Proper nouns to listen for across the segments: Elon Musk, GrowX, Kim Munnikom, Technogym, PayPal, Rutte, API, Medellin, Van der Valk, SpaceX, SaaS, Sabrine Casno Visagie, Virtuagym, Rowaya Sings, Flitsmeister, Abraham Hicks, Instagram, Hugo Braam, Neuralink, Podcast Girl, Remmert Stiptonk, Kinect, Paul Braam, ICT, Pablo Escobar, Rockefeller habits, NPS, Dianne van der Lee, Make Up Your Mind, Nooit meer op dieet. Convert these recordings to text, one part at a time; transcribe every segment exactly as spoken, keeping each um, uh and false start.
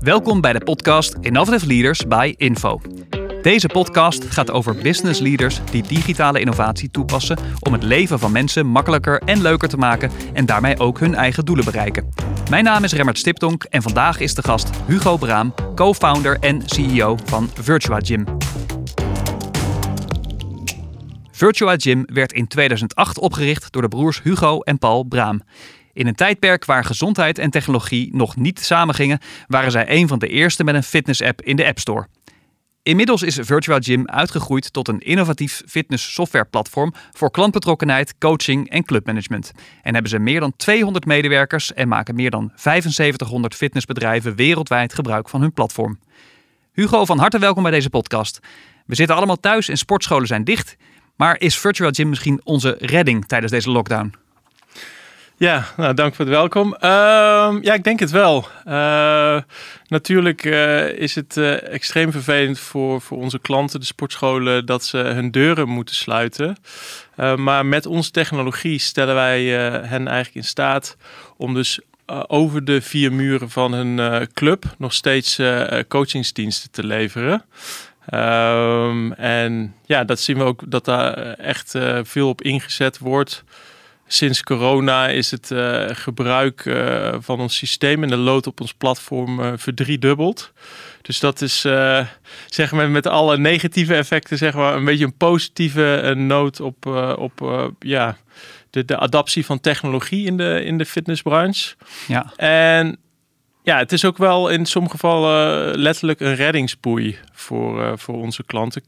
Welkom bij de podcast Innovative Leaders bij Info. Deze podcast gaat over business leaders die digitale innovatie toepassen om het leven van mensen makkelijker en leuker te maken en daarmee ook hun eigen doelen bereiken. Mijn naam is Remmert Stiptonk en vandaag is de gast Hugo Braam, co-founder en C E O van Virtuagym. Virtuagym werd in tweeduizend acht opgericht door de broers Hugo en Paul Braam. In een tijdperk waar gezondheid en technologie nog niet samengingen, waren zij een van de eerste met een fitness-app in de App Store. Inmiddels is Virtuagym uitgegroeid tot een innovatief fitness softwareplatform voor klantbetrokkenheid, coaching en clubmanagement. En hebben ze meer dan tweehonderd medewerkers en maken meer dan vijfenzeventighonderd fitnessbedrijven wereldwijd gebruik van hun platform. Hugo, van harte welkom bij deze podcast. We zitten allemaal thuis en sportscholen zijn dicht, maar is Virtuagym misschien onze redding tijdens deze lockdown? Ja, nou, dank voor het welkom. Uh, ja, ik denk het wel. Uh, natuurlijk uh, is het uh, extreem vervelend voor, voor onze klanten, de sportscholen, dat ze hun deuren moeten sluiten. Uh, maar met onze technologie stellen wij uh, hen eigenlijk in staat om dus uh, over de vier muren van hun uh, club nog steeds uh, coachingsdiensten te leveren. Um, en ja, dat zien we ook, dat daar echt uh, veel op ingezet wordt. Sinds corona is het uh, gebruik uh, van ons systeem en de load op ons platform uh, verdriedubbeld. Dus dat is uh, zeg maar met alle negatieve effecten zeg maar, een beetje een positieve uh, noot op, uh, op uh, ja, de, de adaptie van technologie in de, in de fitnessbranche. Ja. En ja, het is ook wel in sommige gevallen letterlijk een reddingsboei voor, uh, voor onze klanten.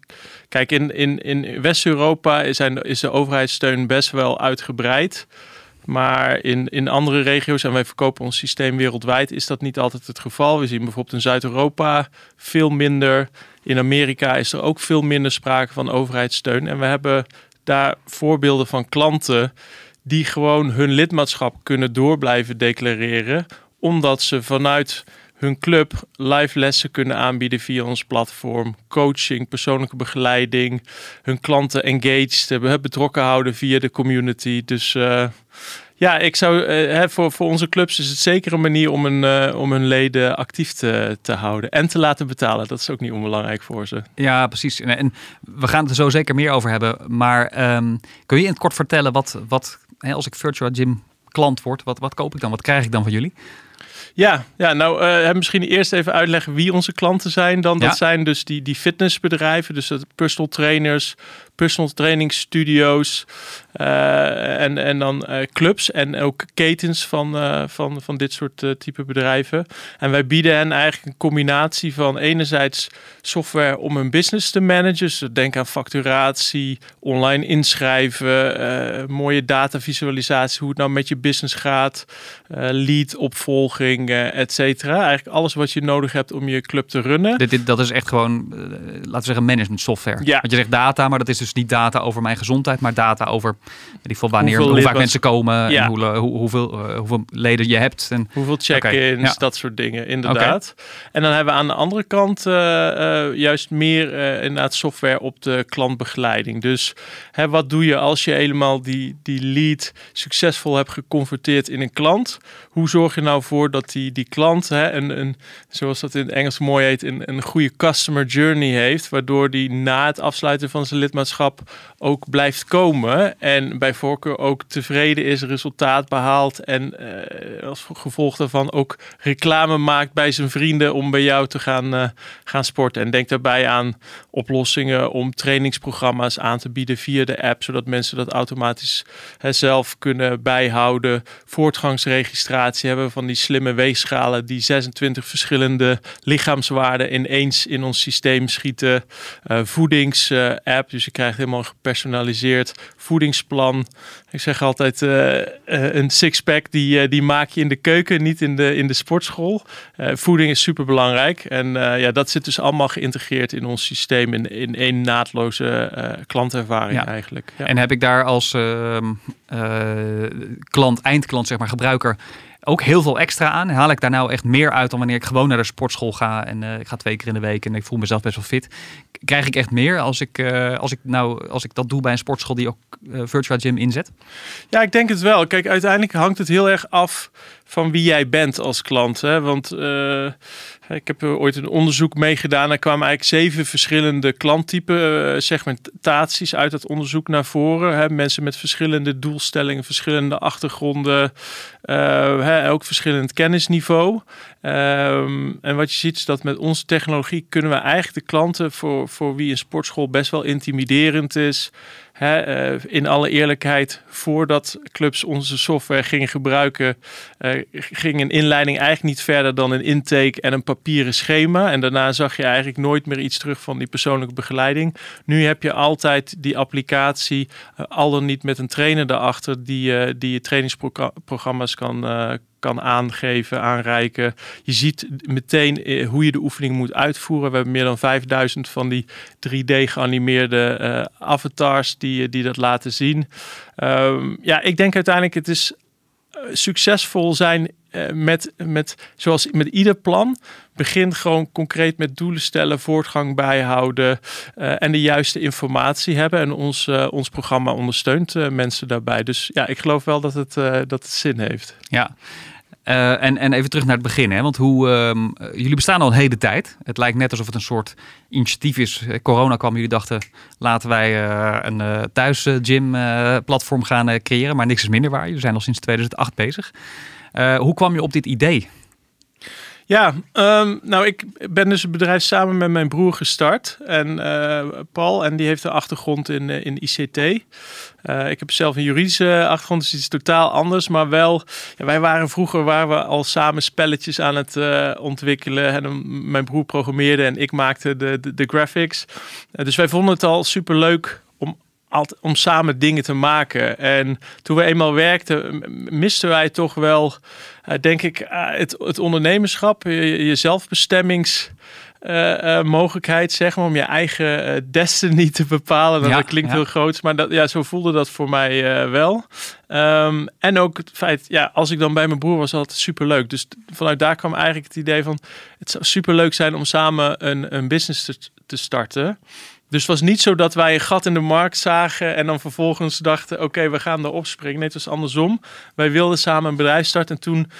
Kijk, in, in, in West-Europa is, zijn, is de overheidssteun best wel uitgebreid. Maar in, in andere regio's, en wij verkopen ons systeem wereldwijd, is dat niet altijd het geval. We zien bijvoorbeeld in Zuid-Europa veel minder. In Amerika is er ook veel minder sprake van overheidssteun. En we hebben daar voorbeelden van klanten die gewoon hun lidmaatschap kunnen door blijven declareren, omdat ze vanuit hun club live lessen kunnen aanbieden via ons platform. Coaching, persoonlijke begeleiding. Hun klanten engaged hebben, betrokken houden via de community. Dus uh, ja, ik zou, uh, voor, voor onze clubs is het zeker een manier om, een, uh, om hun leden actief te, te houden. En te laten betalen. Dat is ook niet onbelangrijk voor ze. Ja, precies. En we gaan het er zo zeker meer over hebben. Maar um, kun je in het kort vertellen wat, wat hè, als ik Virtuagym klant word, wat, wat koop ik dan? Wat krijg ik dan van jullie? Ja, ja, nou uh, misschien eerst even uitleggen wie onze klanten zijn dan. Ja. Dat zijn dus die, die fitnessbedrijven, dus dat personal trainers, personal training studio's uh, en, en dan uh, clubs en ook ketens van, uh, van, van dit soort uh, type bedrijven. En wij bieden hen eigenlijk een combinatie van enerzijds software om hun business te managen. Dus denk aan facturatie, online inschrijven, uh, mooie datavisualisatie, hoe het nou met je business gaat, uh, lead opvolging, et cetera. Eigenlijk alles wat je nodig hebt om je club te runnen. Dit, dit, dat is echt gewoon, uh, laten we zeggen, management software. Ja. Want je zegt data, maar dat is dus niet data over mijn gezondheid, maar data over die wanneer, hoe vaak was... mensen komen, ja. en hoe, hoe, hoeveel, uh, hoeveel leden je hebt. En hoeveel check-ins, okay. Ja. Dat soort dingen, inderdaad. Okay. En dan hebben we aan de andere kant uh, uh, juist meer uh, inderdaad software op de klantbegeleiding. Dus hè, wat doe je als je helemaal die, die lead succesvol hebt geconverteerd in een klant? Hoe zorg je nou voor dat die, die klant, hè, een, een, zoals dat in het Engels mooi heet, een, een goede customer journey heeft, waardoor die na het afsluiten van zijn lidmaatschap ook blijft komen en bij voorkeur ook tevreden is, resultaat behaalt en eh, als gevolg daarvan ook reclame maakt bij zijn vrienden om bij jou te gaan, uh, gaan sporten. En denk daarbij aan oplossingen om trainingsprogramma's aan te bieden via de app, zodat mensen dat automatisch hè, zelf kunnen bijhouden, voortgangsregistratie hebben van die slimme weegschalen die zesentwintig verschillende lichaamswaarden ineens in ons systeem schieten. Uh, voedingsapp, uh, dus je krijgt helemaal gepersonaliseerd voedingsplan. Ik zeg altijd uh, uh, een sixpack die, uh, die maak je in de keuken, niet in de, in de sportschool. Uh, voeding is superbelangrijk en uh, ja, dat zit dus allemaal geïntegreerd in ons systeem in, in één naadloze uh, klantervaring, ja. Eigenlijk. Ja. En heb ik daar als uh, uh, klant, eindklant, zeg maar, gebruiker ook heel veel extra aan? Haal ik daar nou echt meer uit dan wanneer ik gewoon naar de sportschool ga en uh, ik ga twee keer in de week en ik voel mezelf best wel fit? Krijg ik echt meer als ik, uh, als ik, nou, als ik dat doe bij een sportschool die ook uh, Virtuagym inzet? Ja, ik denk het wel. Kijk, uiteindelijk hangt het heel erg af van wie jij bent als klant. Hè? Want uh, ik heb ooit een onderzoek meegedaan. Er kwamen eigenlijk zeven verschillende klanttypen, uh, segmentaties uit dat onderzoek naar voren. Hè? Mensen met verschillende doelstellingen, verschillende achtergronden. Uh, hè? Ook verschillend kennisniveau. Um, en wat je ziet is dat met onze technologie kunnen we eigenlijk de klanten voor, voor wie een sportschool best wel intimiderend is. He, in alle eerlijkheid, voordat clubs onze software gingen gebruiken, uh, ging een inleiding eigenlijk niet verder dan een intake en een papieren schema. En daarna zag je eigenlijk nooit meer iets terug van die persoonlijke begeleiding. Nu heb je altijd die applicatie, uh, al dan niet met een trainer daarachter, die, uh, die je trainingsprogramma's kan uh, kan aangeven, aanreiken. Je ziet meteen hoe je de oefening moet uitvoeren. We hebben meer dan vijfduizend van die drie D geanimeerde uh, avatars die, die dat laten zien. Um, ja, ik denk uiteindelijk het is succesvol zijn uh, met, met, zoals met ieder plan. Begin gewoon concreet met doelen stellen, voortgang bijhouden uh, en de juiste informatie hebben. En ons, uh, ons programma ondersteunt uh, mensen daarbij. Dus ja, ik geloof wel dat het, uh, dat het zin heeft. Ja. Uh, en, en even terug naar het begin, hè? Want hoe, um, jullie bestaan al een hele tijd. Het lijkt net alsof het een soort initiatief is. Corona kwam, jullie dachten laten wij uh, een uh, thuisgym uh, platform gaan uh, creëren. Maar niks is minder waar. Jullie zijn al sinds tweeduizend acht bezig. Uh, hoe kwam je op dit idee? Ja, um, nou ik ben dus het bedrijf samen met mijn broer gestart. En uh, Paul, en die heeft een achtergrond in, uh, in I C T. Uh, ik heb zelf een juridische achtergrond, dus iets totaal anders. Maar wel, ja, wij waren vroeger waren we al samen spelletjes aan het uh, ontwikkelen. En um, mijn broer programmeerde en ik maakte de, de, de graphics. Uh, dus wij vonden het al superleuk om... om samen dingen te maken. En toen we eenmaal werkten, misten wij toch wel, denk ik, het, het ondernemerschap, je, je zelfbestemmings... Uh, uh, mogelijkheid, zeg maar, om je eigen uh, destiny te bepalen. Nou, ja, dat klinkt ja. heel groots, maar dat, ja, zo voelde dat voor mij uh, wel. Um, en ook het feit, ja, als ik dan bij mijn broer was, was dat superleuk. Dus t- vanuit daar kwam eigenlijk het idee van, het zou superleuk zijn om samen een, een business te, te starten. Dus het was niet zo dat wij een gat in de markt zagen en dan vervolgens dachten, oké, okay, we gaan erop springen. Nee, het was andersom. Wij wilden samen een bedrijf starten en toen...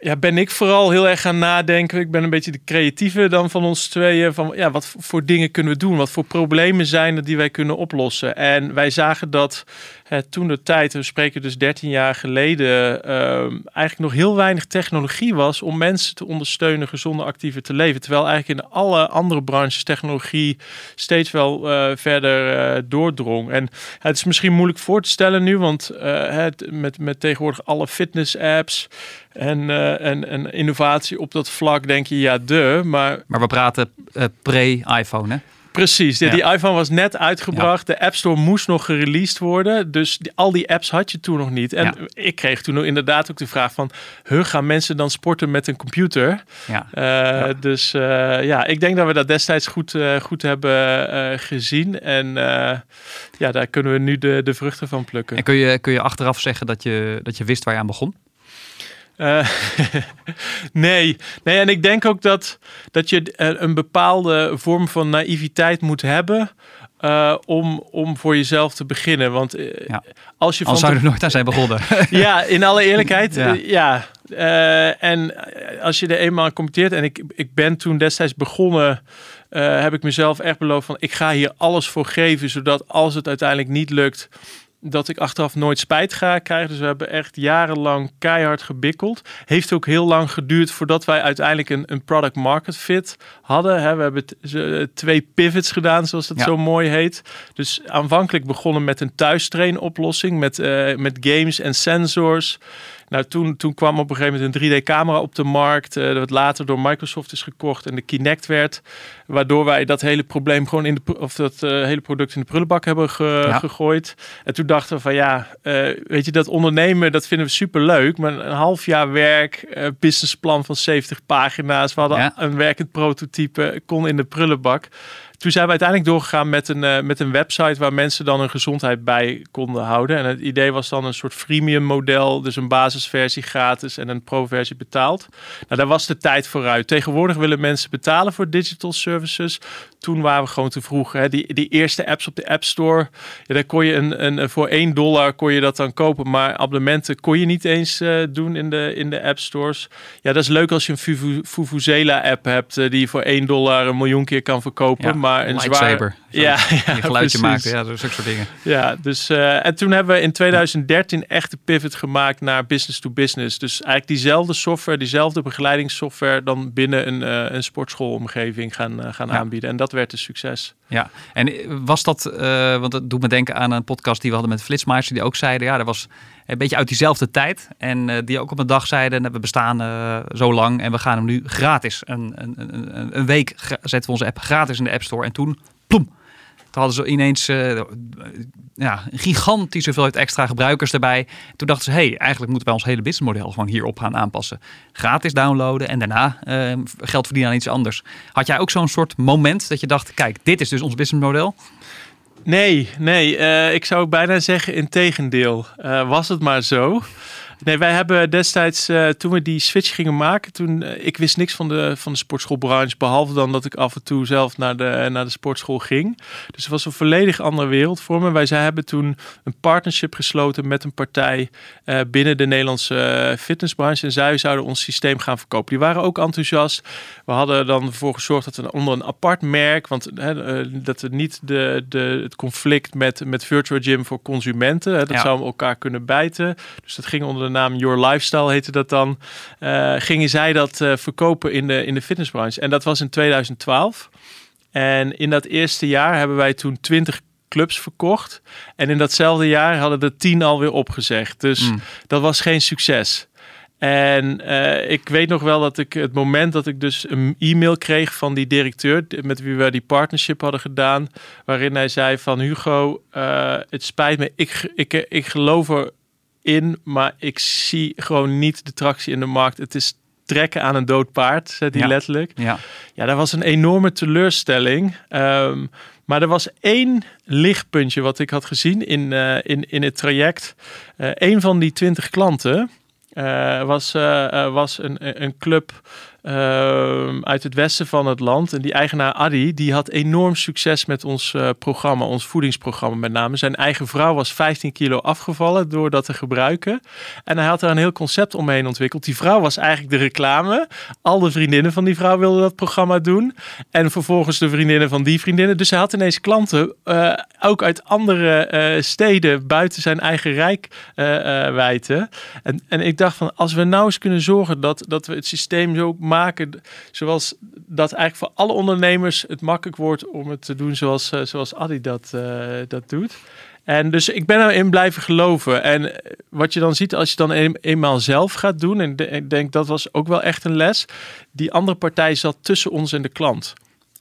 Ja, ben ik vooral heel erg gaan nadenken. Ik ben een beetje de creatieve dan van ons tweeën. Van, ja, wat voor dingen kunnen we doen? Wat voor problemen zijn er die wij kunnen oplossen? En wij zagen dat eh, toen de tijd, we spreken dus dertien jaar geleden... Eh, eigenlijk nog heel weinig technologie was om mensen te ondersteunen gezonder actiever te leven. Terwijl eigenlijk in alle andere branches technologie steeds wel eh, verder eh, doordrong. En het is misschien moeilijk voor te stellen nu, want eh, het, met, met tegenwoordig alle fitness-apps... En, uh, en, en innovatie op dat vlak denk je, ja, de, maar... Maar we praten uh, pre-iPhone, hè? Precies, de, ja. Die iPhone was net uitgebracht. Ja. De App Store moest nog gereleased worden. Dus die, al die apps had je toen nog niet. En ja. ik kreeg toen inderdaad ook de vraag van... Huh, gaan mensen dan sporten met een computer? Ja. Uh, ja. Dus uh, ja, ik denk dat we dat destijds goed, uh, goed hebben uh, gezien. En uh, ja, daar kunnen we nu de, de vruchten van plukken. En kun je, kun je achteraf zeggen dat je, dat je wist waar je aan begon? Uh, nee. nee, en ik denk ook dat, dat je een bepaalde vorm van naïviteit moet hebben uh, om, om voor jezelf te beginnen. Want uh, ja. als je van. Al zou je er nooit aan zijn begonnen. Ja, in alle eerlijkheid. Ja. Uh, ja. Uh, en als je er eenmaal committeert, en ik, ik ben toen destijds begonnen, uh, heb ik mezelf echt beloofd van ik ga hier alles voor geven, zodat als het uiteindelijk niet lukt, dat ik achteraf nooit spijt ga krijgen. Dus we hebben echt jarenlang keihard gebikkeld. Heeft ook heel lang geduurd voordat wij uiteindelijk een, een product market fit hadden. He, we hebben t- z- twee pivots gedaan, zoals dat ja. zo mooi heet. Dus aanvankelijk begonnen met een thuistrain oplossing. Met, uh, met games en sensors. Nou, toen, toen kwam op een gegeven moment een drie D-camera op de markt. Uh, dat later door Microsoft is gekocht en de Kinect werd. Waardoor wij dat hele probleem gewoon in de pr- of dat uh, hele product in de prullenbak hebben ge- ja. gegooid. En toen dachten we van ja, uh, weet je, dat ondernemen, dat vinden we superleuk. Maar een half jaar werk, uh, businessplan van zeventig pagina's. We hadden ja. een werkend prototype, kon in de prullenbak. Toen zijn we uiteindelijk doorgegaan met een, uh, met een website waar mensen dan hun gezondheid bij konden houden. En het idee was dan een soort freemium model. Dus een basisversie gratis en een pro-versie betaald. Nou, daar was de tijd vooruit. Tegenwoordig willen mensen betalen voor digital services. Toen waren we gewoon te vroeg. Hè. Die, die eerste apps op de App Store. Ja, daar kon je een, een, voor één dollar kon je dat dan kopen. Maar abonnementen kon je niet eens uh, doen in de, in de App Stores. Ja, dat is leuk als je een Vuvuzela app hebt. Uh, die je voor één dollar een miljoen keer kan verkopen. Ja. Maar een lightsaber. Zwaar, ja, ja, een geluidje maken. Ja, dat soort dingen. Ja, dus uh, en toen hebben we in tweeduizend dertien echt de pivot gemaakt naar business to business. Dus eigenlijk diezelfde software, diezelfde begeleidingssoftware dan binnen een, uh, een sportschoolomgeving gaan, uh, gaan ja. aanbieden. En dat werd een succes. Ja, en was dat, uh, want dat doet me denken aan een podcast die we hadden met Flitsmeister, die ook zeiden, ja, dat was een beetje uit diezelfde tijd. En uh, die ook op een dag zeiden, we bestaan uh, zo lang en we gaan hem nu gratis. Een, een, een, een week gra- zetten we onze app gratis in de App Store. En toen, ploem, toen hadden ze ineens uh, ja, een gigantische hoeveelheid extra gebruikers erbij. Toen dachten ze, hé, hey, eigenlijk moeten wij ons hele businessmodel gewoon hierop gaan aanpassen. Gratis downloaden en daarna uh, geld verdienen aan iets anders. Had jij ook zo'n soort moment dat je dacht, kijk, dit is dus ons businessmodel? Nee, nee. Uh, ik zou bijna zeggen, integendeel. Uh, was het maar zo. Nee, wij hebben destijds, uh, toen we die switch gingen maken, toen uh, ik wist niks van de, van de sportschoolbranche, behalve dan dat ik af en toe zelf naar de, naar de sportschool ging. Dus het was een volledig andere wereld voor me. Wij zij hebben toen een partnership gesloten met een partij uh, binnen de Nederlandse uh, fitnessbranche en zij zouden ons systeem gaan verkopen. Die waren ook enthousiast. We hadden dan ervoor gezorgd dat we onder een apart merk, want uh, uh, dat we niet de, de, het conflict met, met Virtuagym voor consumenten, uh, dat ja. zou elkaar kunnen bijten. Dus dat ging onder de naam Your Lifestyle heette dat dan, uh, gingen zij dat uh, verkopen in de, in de fitnessbranche. En dat was in tweeduizend twaalf. En in dat eerste jaar hebben wij toen twintig clubs verkocht. En in datzelfde jaar hadden er tien alweer opgezegd. Dus mm. dat was geen succes. En uh, ik weet nog wel dat ik het moment dat ik dus een e-mail kreeg van die directeur met wie we die partnership hadden gedaan, waarin hij zei van Hugo, uh, het spijt me, ik, ik, ik geloof er in, maar ik zie gewoon niet de tractie in de markt. Het is trekken aan een dood paard, zei hij ja. letterlijk. Ja. ja, dat was een enorme teleurstelling. Um, maar er was één lichtpuntje wat ik had gezien in, uh, in, in het traject. Uh, Eén van die twintig klanten uh, was, uh, uh, was een, een club Uh, uit het westen van het land. En die eigenaar Adi, die had enorm succes met ons uh, programma, ons voedingsprogramma met name. Zijn eigen vrouw was vijftien kilo afgevallen door dat te gebruiken. En hij had daar een heel concept omheen ontwikkeld. Die vrouw was eigenlijk de reclame. Al de vriendinnen van die vrouw wilden dat programma doen. En vervolgens de vriendinnen van die vriendinnen. Dus hij had ineens klanten, uh, ook uit andere uh, steden, buiten zijn eigen rijk uh, uh, wijten. En, en ik dacht van, als we nou eens kunnen zorgen dat, dat we het systeem zo maken, zoals dat eigenlijk voor alle ondernemers het makkelijk wordt om het te doen zoals, zoals Adi dat, uh, dat doet. En dus ik ben erin blijven geloven. En wat je dan ziet als je dan een, eenmaal zelf gaat doen, en de, ik denk dat was ook wel echt een les, die andere partij zat tussen ons en de klant.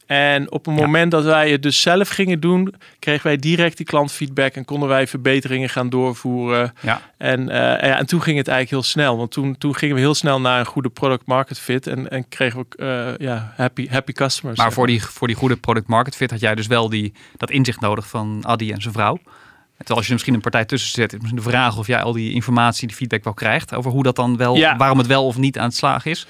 En op het ja. moment dat wij het dus zelf gingen doen, kregen wij direct die klantfeedback en konden wij verbeteringen gaan doorvoeren. Ja. En, uh, ja, en toen ging het eigenlijk heel snel. Want toen, toen gingen we heel snel naar een goede product market fit en, en kregen we uh, ja, happy, happy customers. Maar voor die, voor die goede product market fit had jij dus wel die, dat inzicht nodig van Adi en zijn vrouw. Terwijl als je er misschien een partij tussen zet, is misschien de vraag of jij al die informatie, die feedback wel krijgt over hoe dat dan wel, ja. waarom het wel of niet aan het slagen is.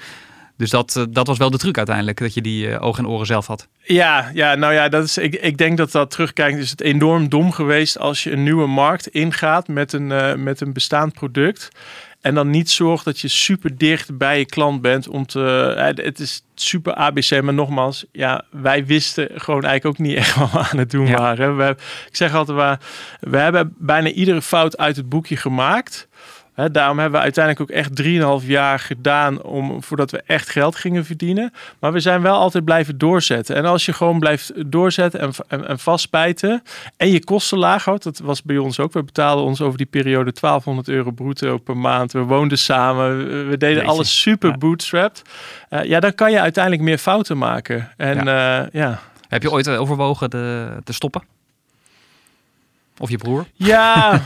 Dus dat, dat was wel de truc uiteindelijk, dat je die uh, ogen en oren zelf had. Ja, ja nou ja, dat is, ik, ik denk dat dat terugkijkend is het enorm dom geweest als je een nieuwe markt ingaat met een, uh, met een bestaand product. En dan niet zorg dat je super dicht bij je klant bent om te. Uh, het is super A B C, maar nogmaals, ja, wij wisten gewoon eigenlijk ook niet echt wat we aan het doen ja. waren. We, ik zeg altijd, we, we hebben bijna iedere fout uit het boekje gemaakt. He, daarom hebben we uiteindelijk ook echt drieënhalf jaar gedaan om, voordat we echt geld gingen verdienen. Maar we zijn wel altijd blijven doorzetten. En als je gewoon blijft doorzetten en, en, en vastbijten en je kosten laag houdt, dat was bij ons ook. We betaalden ons over die periode twaalfhonderd euro bruto per maand. We woonden samen. We deden Weetje. alles super ja. bootstrapped. Uh, ja, dan kan je uiteindelijk meer fouten maken. En, ja. Uh, ja. Heb je ooit overwogen de, te stoppen? Of je broer? Ja...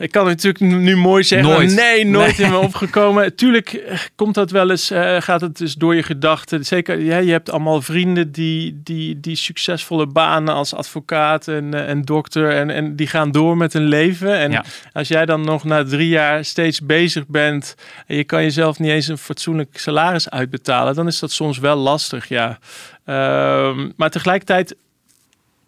Ik kan natuurlijk nu mooi zeggen... Nooit. Nee, nooit nee. in me opgekomen. Tuurlijk komt dat wel eens... Uh, gaat het dus door je gedachten. Zeker, ja, je hebt allemaal vrienden... die, die, die succesvolle banen als advocaat en, uh, en dokter... En, en die gaan door met hun leven. En ja. als jij dan nog na drie jaar steeds bezig bent... en je kan jezelf niet eens een fatsoenlijk salaris uitbetalen... dan is dat soms wel lastig, ja. Uh, maar tegelijkertijd...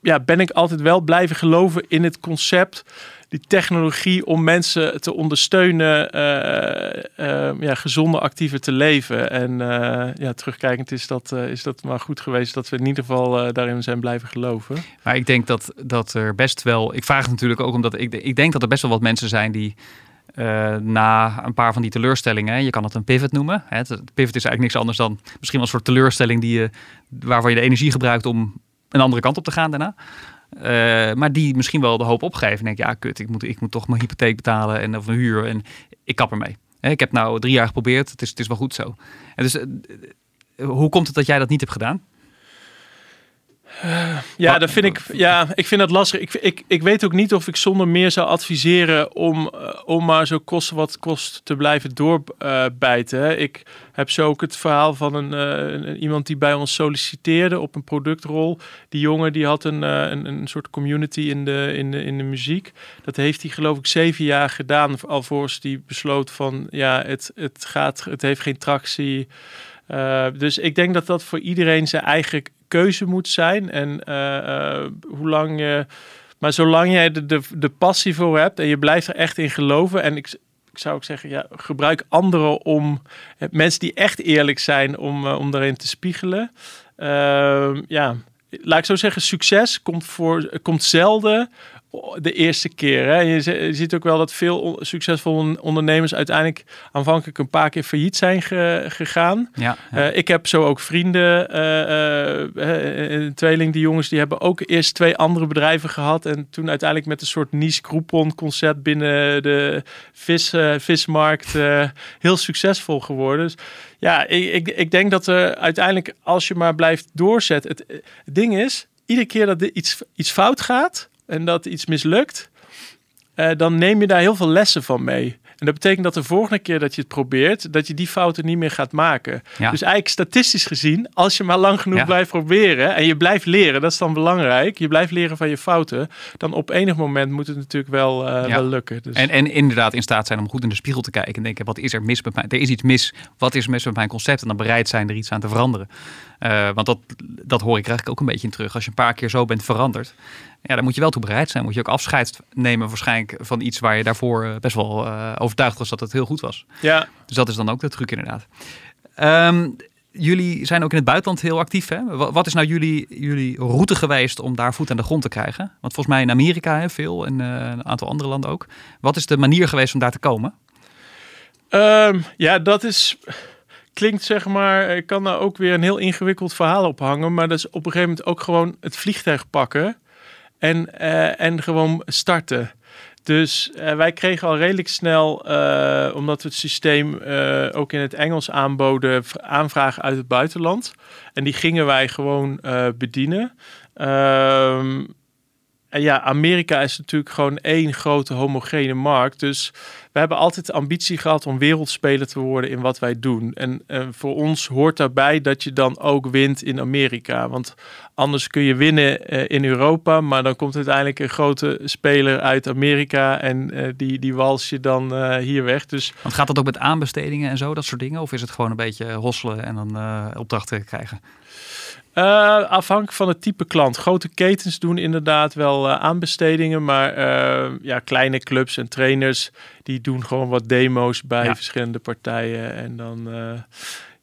ja, ben ik altijd wel blijven geloven in het concept... die technologie om mensen te ondersteunen... Uh, uh, ja, gezonder, actiever te leven. En uh, ja, terugkijkend is dat, uh, is dat maar goed geweest... dat we in ieder geval uh, daarin zijn blijven geloven. Maar ik denk dat, dat er best wel... Ik vraag het natuurlijk ook omdat ik, ik denk dat er best wel wat mensen zijn... die uh, na een paar van die teleurstellingen... je kan het een pivot noemen. Hè? Pivot is eigenlijk niks anders dan misschien wel een soort teleurstelling... die je, waarvan je de energie gebruikt om... een andere kant op te gaan daarna. Uh, maar die misschien wel de hoop opgeven. En denk ja, kut, ik moet, ik moet toch mijn hypotheek betalen en of een huur. En ik kap ermee. He, ik heb nou drie jaar geprobeerd. Het is, het is wel goed zo. En dus, uh, hoe komt het dat jij dat niet hebt gedaan? Uh, ja, dat vind ik, ja, ik vind dat lastig. Ik, ik, ik weet ook niet of ik zonder meer zou adviseren om, om maar zo kosten wat kost te blijven doorbijten. Uh, ik heb zo ook het verhaal van een, uh, een, iemand die bij ons solliciteerde op een productrol. Die jongen die had een, uh, een, een soort community in de, in, de, in de muziek. Dat heeft hij geloof ik zeven jaar gedaan. Alvorens die besloot van ja, het, het, gaat, het heeft geen tractie. Uh, dus ik denk dat dat voor iedereen zijn eigen... keuze moet zijn en uh, uh, hoe lang je, maar zolang jij de, de, de passie voor hebt en je blijft er echt in geloven en ik, ik zou ook zeggen, ja, gebruik anderen om mensen die echt eerlijk zijn om, uh, om daarin te spiegelen. Uh, ja, laat ik zo zeggen, succes komt, voor, komt zelden de eerste keer. Hè. Je, je ziet ook wel dat veel succesvolle ondernemers uiteindelijk aanvankelijk een paar keer failliet zijn ge, gegaan. Ja, ja. Uh, ik heb zo ook vrienden, uh, uh, een tweeling, die jongens, die hebben ook eerst twee andere bedrijven gehad en toen uiteindelijk met een soort Niche-Groupon-concept binnen de vis, uh, vismarkt uh, heel succesvol geworden. Dus ja, ik, ik, ik denk dat er uiteindelijk, als je maar blijft doorzetten, het, het ding is, iedere keer dat er iets, iets fout gaat... en dat iets mislukt, uh, dan neem je daar heel veel lessen van mee. En dat betekent dat de volgende keer dat je het probeert... dat je die fouten niet meer gaat maken. Ja. Dus eigenlijk statistisch gezien... als je maar lang genoeg ja. blijft proberen... en je blijft leren, dat is dan belangrijk... je blijft leren van je fouten... dan op enig moment moet het natuurlijk wel, uh, ja. wel lukken. Dus. En, en inderdaad in staat zijn om goed in de spiegel te kijken... en denken, wat is er mis met mij? Er is iets mis, wat is er mis met mijn concept? En dan bereid zijn er iets aan te veranderen. Uh, want dat, dat hoor ik eigenlijk ook een beetje in terug. Als je een paar keer zo bent veranderd... ja, dan moet je wel toe bereid zijn. Moet je ook afscheid nemen waarschijnlijk van iets... waar je daarvoor best wel uh, overtuigd was dat het heel goed was. Ja. Dus dat is dan ook de truc inderdaad. Um, jullie zijn ook in het buitenland heel actief. Hè? Wat is nou jullie, jullie route geweest om daar voet aan de grond te krijgen? Want volgens mij in Amerika hè, veel en uh, een aantal andere landen ook. Wat is de manier geweest om daar te komen? Um, ja, dat is... Klinkt zeg maar, ik kan daar ook weer een heel ingewikkeld verhaal op hangen. Maar dat is op een gegeven moment ook gewoon het vliegtuig pakken. En, uh, en gewoon starten. Dus uh, wij kregen al redelijk snel, uh, omdat we het systeem uh, ook in het Engels aanboden, aanvragen uit het buitenland. En die gingen wij gewoon uh, bedienen. Um, en ja, Amerika is natuurlijk gewoon één grote homogene markt. Dus we hebben altijd de ambitie gehad om wereldspeler te worden in wat wij doen. En uh, voor ons hoort daarbij dat je dan ook wint in Amerika. Want anders kun je winnen uh, in Europa, maar dan komt uiteindelijk een grote speler uit Amerika en uh, die, die wals je dan uh, hier weg. Dus, want gaat dat ook met aanbestedingen en zo, dat soort dingen? Of is het gewoon een beetje hosselen en dan uh, opdrachten krijgen? Uh, afhankelijk van het type klant. Grote ketens doen inderdaad wel uh, aanbestedingen, maar uh, ja, kleine clubs en trainers die doen gewoon wat demo's bij ja. verschillende partijen en dan... Uh,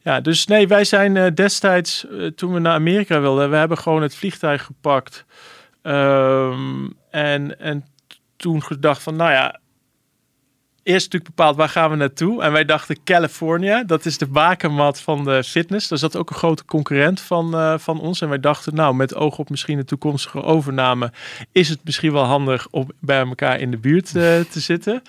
ja, dus nee, wij zijn uh, destijds, uh, toen we naar Amerika wilden, we hebben gewoon het vliegtuig gepakt um, en, en toen gedacht van, nou ja, eerst natuurlijk bepaald waar gaan we naartoe. En wij dachten California, dat is de bakermat van de fitness. Daar zat ook een grote concurrent van, uh, van ons. En wij dachten, nou, met oog op misschien de toekomstige overname... is het misschien wel handig om bij elkaar in de buurt uh, te zitten...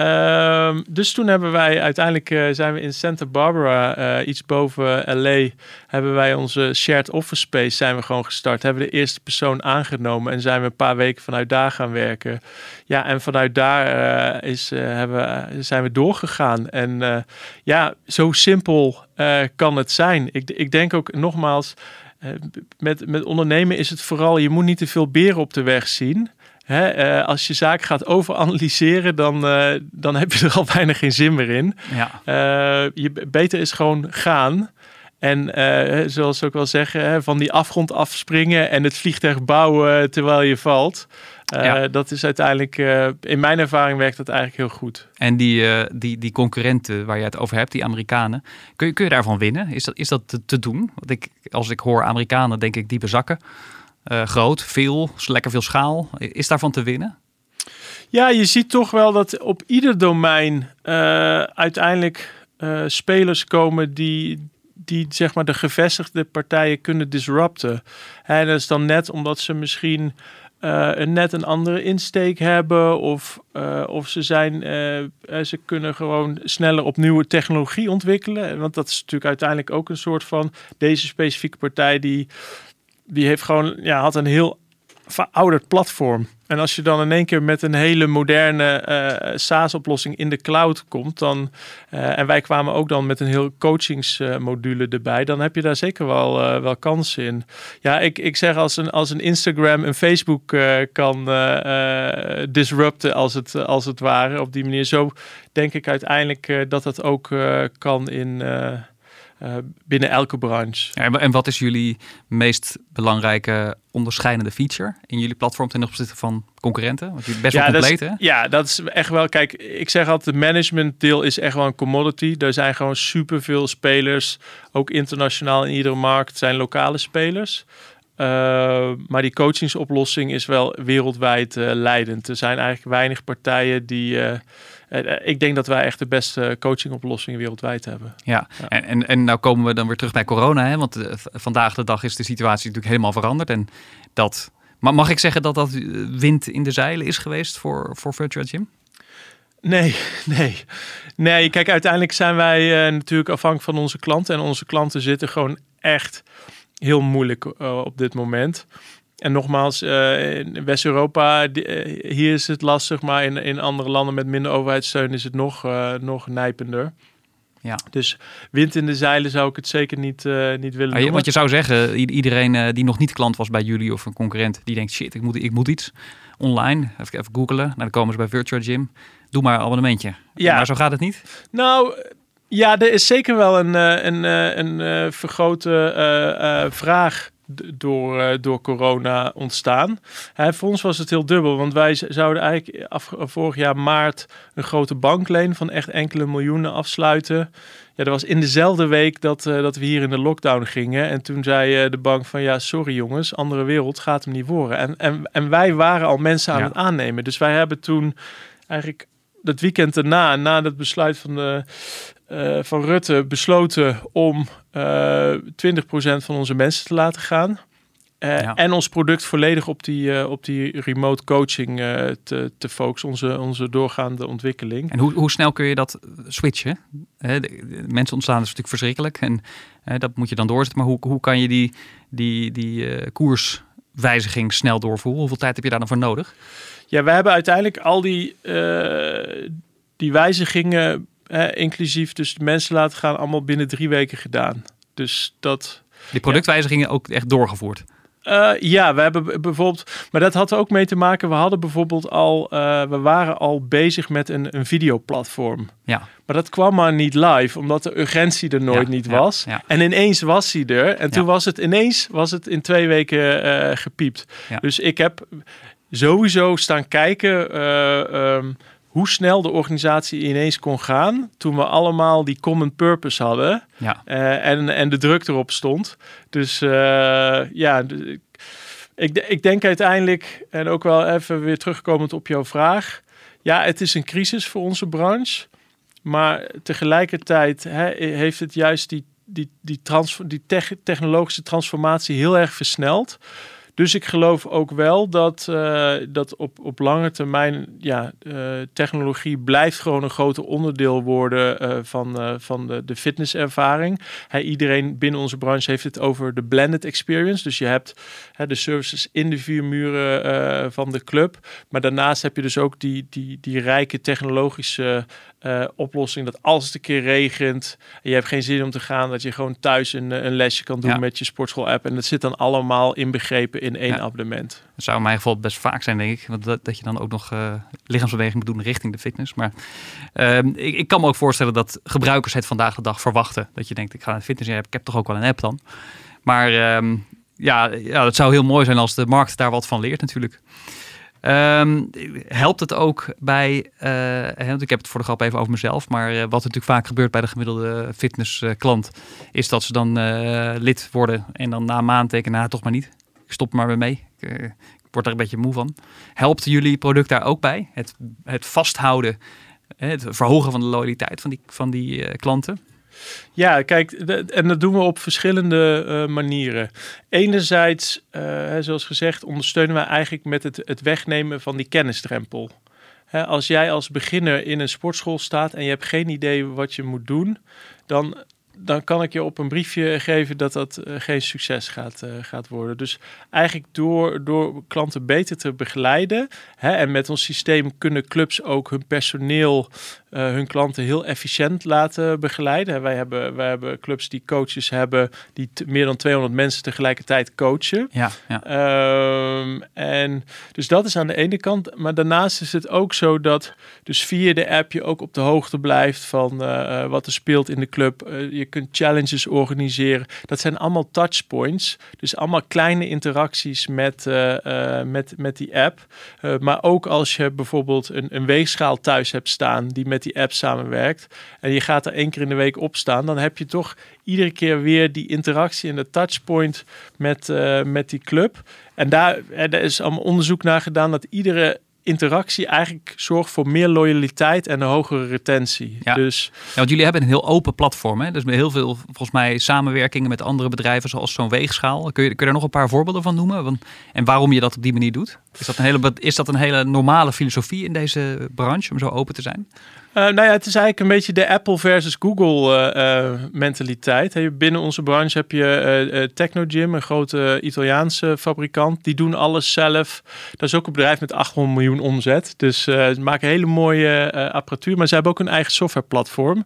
Um, dus toen hebben wij uiteindelijk uh, zijn we in Santa Barbara, uh, iets boven L A, hebben wij onze shared office space zijn we gewoon gestart. Hebben de eerste persoon aangenomen en zijn we een paar weken vanuit daar gaan werken. Ja, en vanuit daar uh, is, uh, hebben, uh, zijn we doorgegaan. En uh, ja, zo simpel uh, kan het zijn. Ik, ik denk ook nogmaals, uh, met, met ondernemen is het vooral, je moet niet te veel beren op de weg zien. He, uh, als je zaak gaat overanalyseren, dan, uh, dan heb je er al bijna geen zin meer in. Ja. Uh, je, beter is gewoon gaan. En uh, zoals ze ook wel zeggen, van die afgrond afspringen en het vliegtuig bouwen terwijl je valt. Uh, ja. Dat is uiteindelijk, uh, in mijn ervaring werkt dat eigenlijk heel goed. En die, uh, die, die concurrenten waar je het over hebt, die Amerikanen, kun je, kun je daarvan winnen? Is dat, is dat te, te doen? Want ik, als ik hoor Amerikanen, denk ik diepe zakken. Uh, groot, veel, lekker veel schaal. Is daarvan te winnen? Ja, je ziet toch wel dat op ieder domein uh, uiteindelijk uh, spelers komen die, die zeg maar de gevestigde partijen kunnen disrupten. En dat is dan net omdat ze misschien uh, net een andere insteek hebben of, uh, of ze, zijn, uh, ze kunnen gewoon sneller op nieuwe technologie ontwikkelen. Want dat is natuurlijk uiteindelijk ook een soort van deze specifieke partij die... Die heeft gewoon, ja, had een heel verouderd platform. En als je dan in één keer met een hele moderne uh, SaaS-oplossing in de cloud komt, dan uh, en wij kwamen ook dan met een heel coachingsmodule uh, erbij, dan heb je daar zeker wel, uh, wel kansen in. Ja, ik, ik zeg als een, als een Instagram en Facebook uh, kan uh, uh, disrupten als het, als het ware op die manier. Zo denk ik uiteindelijk uh, dat dat ook uh, kan in... Uh, Uh, binnen elke branche. Ja, en wat is jullie meest belangrijke onderscheidende feature in jullie platform ten opzichte van concurrenten? Want jullie best ja, wel compleet, dat is, hè? Ja, dat is echt wel... Kijk, ik zeg altijd, het managementdeel is echt wel een commodity. Er zijn gewoon superveel spelers, ook internationaal in iedere markt, zijn lokale spelers. Uh, maar die coachingsoplossing is wel wereldwijd uh, leidend. Er zijn eigenlijk weinig partijen die... Uh, Ik denk dat wij echt de beste coachingoplossingen wereldwijd hebben. Ja, ja. En, en, en nou komen we dan weer terug bij corona. Hè? Want uh, vandaag de dag is de situatie natuurlijk helemaal veranderd. En dat, maar mag ik zeggen dat dat wind in de zeilen is geweest voor, voor Virtuagym? Nee, nee. Nee, kijk, uiteindelijk zijn wij uh, natuurlijk afhankelijk van onze klanten. En onze klanten zitten gewoon echt heel moeilijk uh, op dit moment. En nogmaals, uh, in West-Europa, die, uh, hier is het lastig, maar in, in andere landen met minder overheidssteun is het nog, uh, nog nijpender. Ja. Dus wind in de zeilen zou ik het zeker niet, uh, niet willen ah, doen. Want je zou zeggen, iedereen uh, die nog niet klant was bij jullie of een concurrent, die denkt, shit, ik moet, ik moet iets online. Even, even googelen, nou, dan komen ze bij Virtuagym. Doe maar een abonnementje. Ja. Maar zo gaat het niet? Nou... Ja, er is zeker wel een, een, een, een vergrote uh, uh, vraag door, uh, door corona ontstaan. Hè, voor ons was het heel dubbel, want wij zouden eigenlijk af, vorig jaar maart een grote bankleen van echt enkele miljoenen afsluiten. Ja, dat was in dezelfde week dat, uh, dat we hier in de lockdown gingen. En toen zei uh, de bank van, ja, sorry jongens, andere wereld gaat hem niet worden. En, en, en wij waren al mensen aan ja. het aannemen. Dus wij hebben toen eigenlijk dat weekend erna, na het besluit van de... Uh, van Rutte besloten om uh, twintig procent van onze mensen te laten gaan. Uh, ja. En ons product volledig op die, uh, op die remote coaching uh, te, te focussen. Onze, onze doorgaande ontwikkeling. En hoe, hoe snel kun je dat switchen? Hè, de, de mensen ontstaan is natuurlijk verschrikkelijk. En hè, dat moet je dan doorzetten. Maar hoe, hoe kan je die, die, die uh, koerswijziging snel doorvoeren? Hoeveel tijd heb je daar dan voor nodig? Ja, we hebben uiteindelijk al die, uh, die wijzigingen... Uh, inclusief dus de mensen laten gaan, allemaal binnen drie weken gedaan. Dus dat... Die productwijzigingen ja. ook echt doorgevoerd? Uh, ja, we hebben bijvoorbeeld... Maar dat had er ook mee te maken. We hadden bijvoorbeeld al... Uh, we waren al bezig met een, een videoplatform. Ja. Maar dat kwam maar niet live, omdat de urgentie er nooit ja, niet was. Ja, ja. En ineens was hij er. En toen ja. was het ineens was het in twee weken uh, gepiept. Ja. Dus ik heb sowieso staan kijken... Uh, um, hoe snel de organisatie ineens kon gaan toen we allemaal die common purpose hadden ja. uh, en, en de druk erop stond. Dus uh, ja, ik, ik denk uiteindelijk, en ook wel even weer terugkomend op jouw vraag, ja, het is een crisis voor onze branche, maar tegelijkertijd hè, heeft het juist die, die, die, trans, die tech, technologische transformatie heel erg versneld. Dus ik geloof ook wel dat, uh, dat op, op lange termijn ja, uh, technologie blijft gewoon een groot onderdeel worden uh, van, uh, van de, de fitnesservaring. Hey, iedereen binnen onze branche heeft het over de blended experience. Dus je hebt hè, de services in de vier muren uh, van de club. Maar daarnaast heb je dus ook die, die, die rijke technologische uh, oplossing. Dat als het een keer regent en je hebt geen zin om te gaan, dat je gewoon thuis een, een lesje kan doen ja. met je sportschool app. En dat zit dan allemaal inbegrepen in één ja. abonnement. Dat zou in mijn geval best vaak zijn, denk ik. Want dat, dat je dan ook nog uh, lichaamsbeweging moet doen richting de fitness. Maar uh, ik, ik kan me ook voorstellen dat gebruikers het vandaag de dag verwachten. Dat je denkt, ik ga naar de fitness app, ik heb toch ook wel een app dan. Maar um, ja, ja, dat zou heel mooi zijn als de markt daar wat van leert natuurlijk. Um, helpt het ook bij, uh, ik heb het voor de grap even over mezelf, maar uh, wat natuurlijk vaak gebeurt bij de gemiddelde fitnessklant, uh, is dat ze dan uh, lid worden en dan na een maand denken, nou toch maar niet, ik stop maar weer mee, ik, uh, ik word er een beetje moe van. Helpt jullie product daar ook bij? Het, het vasthouden, het verhogen van de loyaliteit van die, van die uh, klanten? Ja, kijk, en dat doen we op verschillende uh, manieren. Enerzijds, uh, zoals gezegd, ondersteunen we eigenlijk met het, het wegnemen van die kennisdrempel. Hè, als jij als beginner in een sportschool staat en je hebt geen idee wat je moet doen, dan, dan kan ik je op een briefje geven dat dat uh, geen succes gaat, uh, gaat worden. Dus eigenlijk door, door klanten beter te begeleiden, hè, en met ons systeem kunnen clubs ook hun personeel, Uh, hun klanten heel efficiënt laten begeleiden. Wij hebben, wij hebben clubs die coaches hebben die t- meer dan tweehonderd mensen tegelijkertijd coachen. Ja, ja. Um, en dus dat is aan de ene kant. Maar daarnaast is het ook zo dat dus via de app je ook op de hoogte blijft van uh, wat er speelt in de club. Uh, je kunt challenges organiseren. Dat zijn allemaal touchpoints. Dus allemaal kleine interacties met, uh, uh, met, met die app. Uh, maar ook als je bijvoorbeeld een, een weegschaal thuis hebt staan die met met die app samenwerkt en je gaat er één keer in de week op staan, dan heb je toch iedere keer weer die interactie en de touchpoint met, uh, met die club. En daar, er is allemaal onderzoek naar gedaan dat iedere interactie eigenlijk zorgt voor meer loyaliteit en een hogere retentie. Ja. Dus ja, want jullie hebben een heel open platform, hè? Dus met heel veel, volgens mij, samenwerkingen met andere bedrijven, zoals zo'n weegschaal. Kun je, kun je daar nog een paar voorbeelden van noemen? Want, en waarom je dat op die manier doet? Is dat een hele, is dat een hele normale filosofie in deze branche, om zo open te zijn? Uh, nou ja, het is eigenlijk een beetje de Apple versus Google uh, uh, mentaliteit. Hey, binnen onze branche heb je uh, uh, Technogym, een grote Italiaanse fabrikant. Die doen alles zelf. Dat is ook een bedrijf met achthonderd miljoen omzet. Dus uh, ze maken hele mooie uh, apparatuur. Maar ze hebben ook een eigen softwareplatform.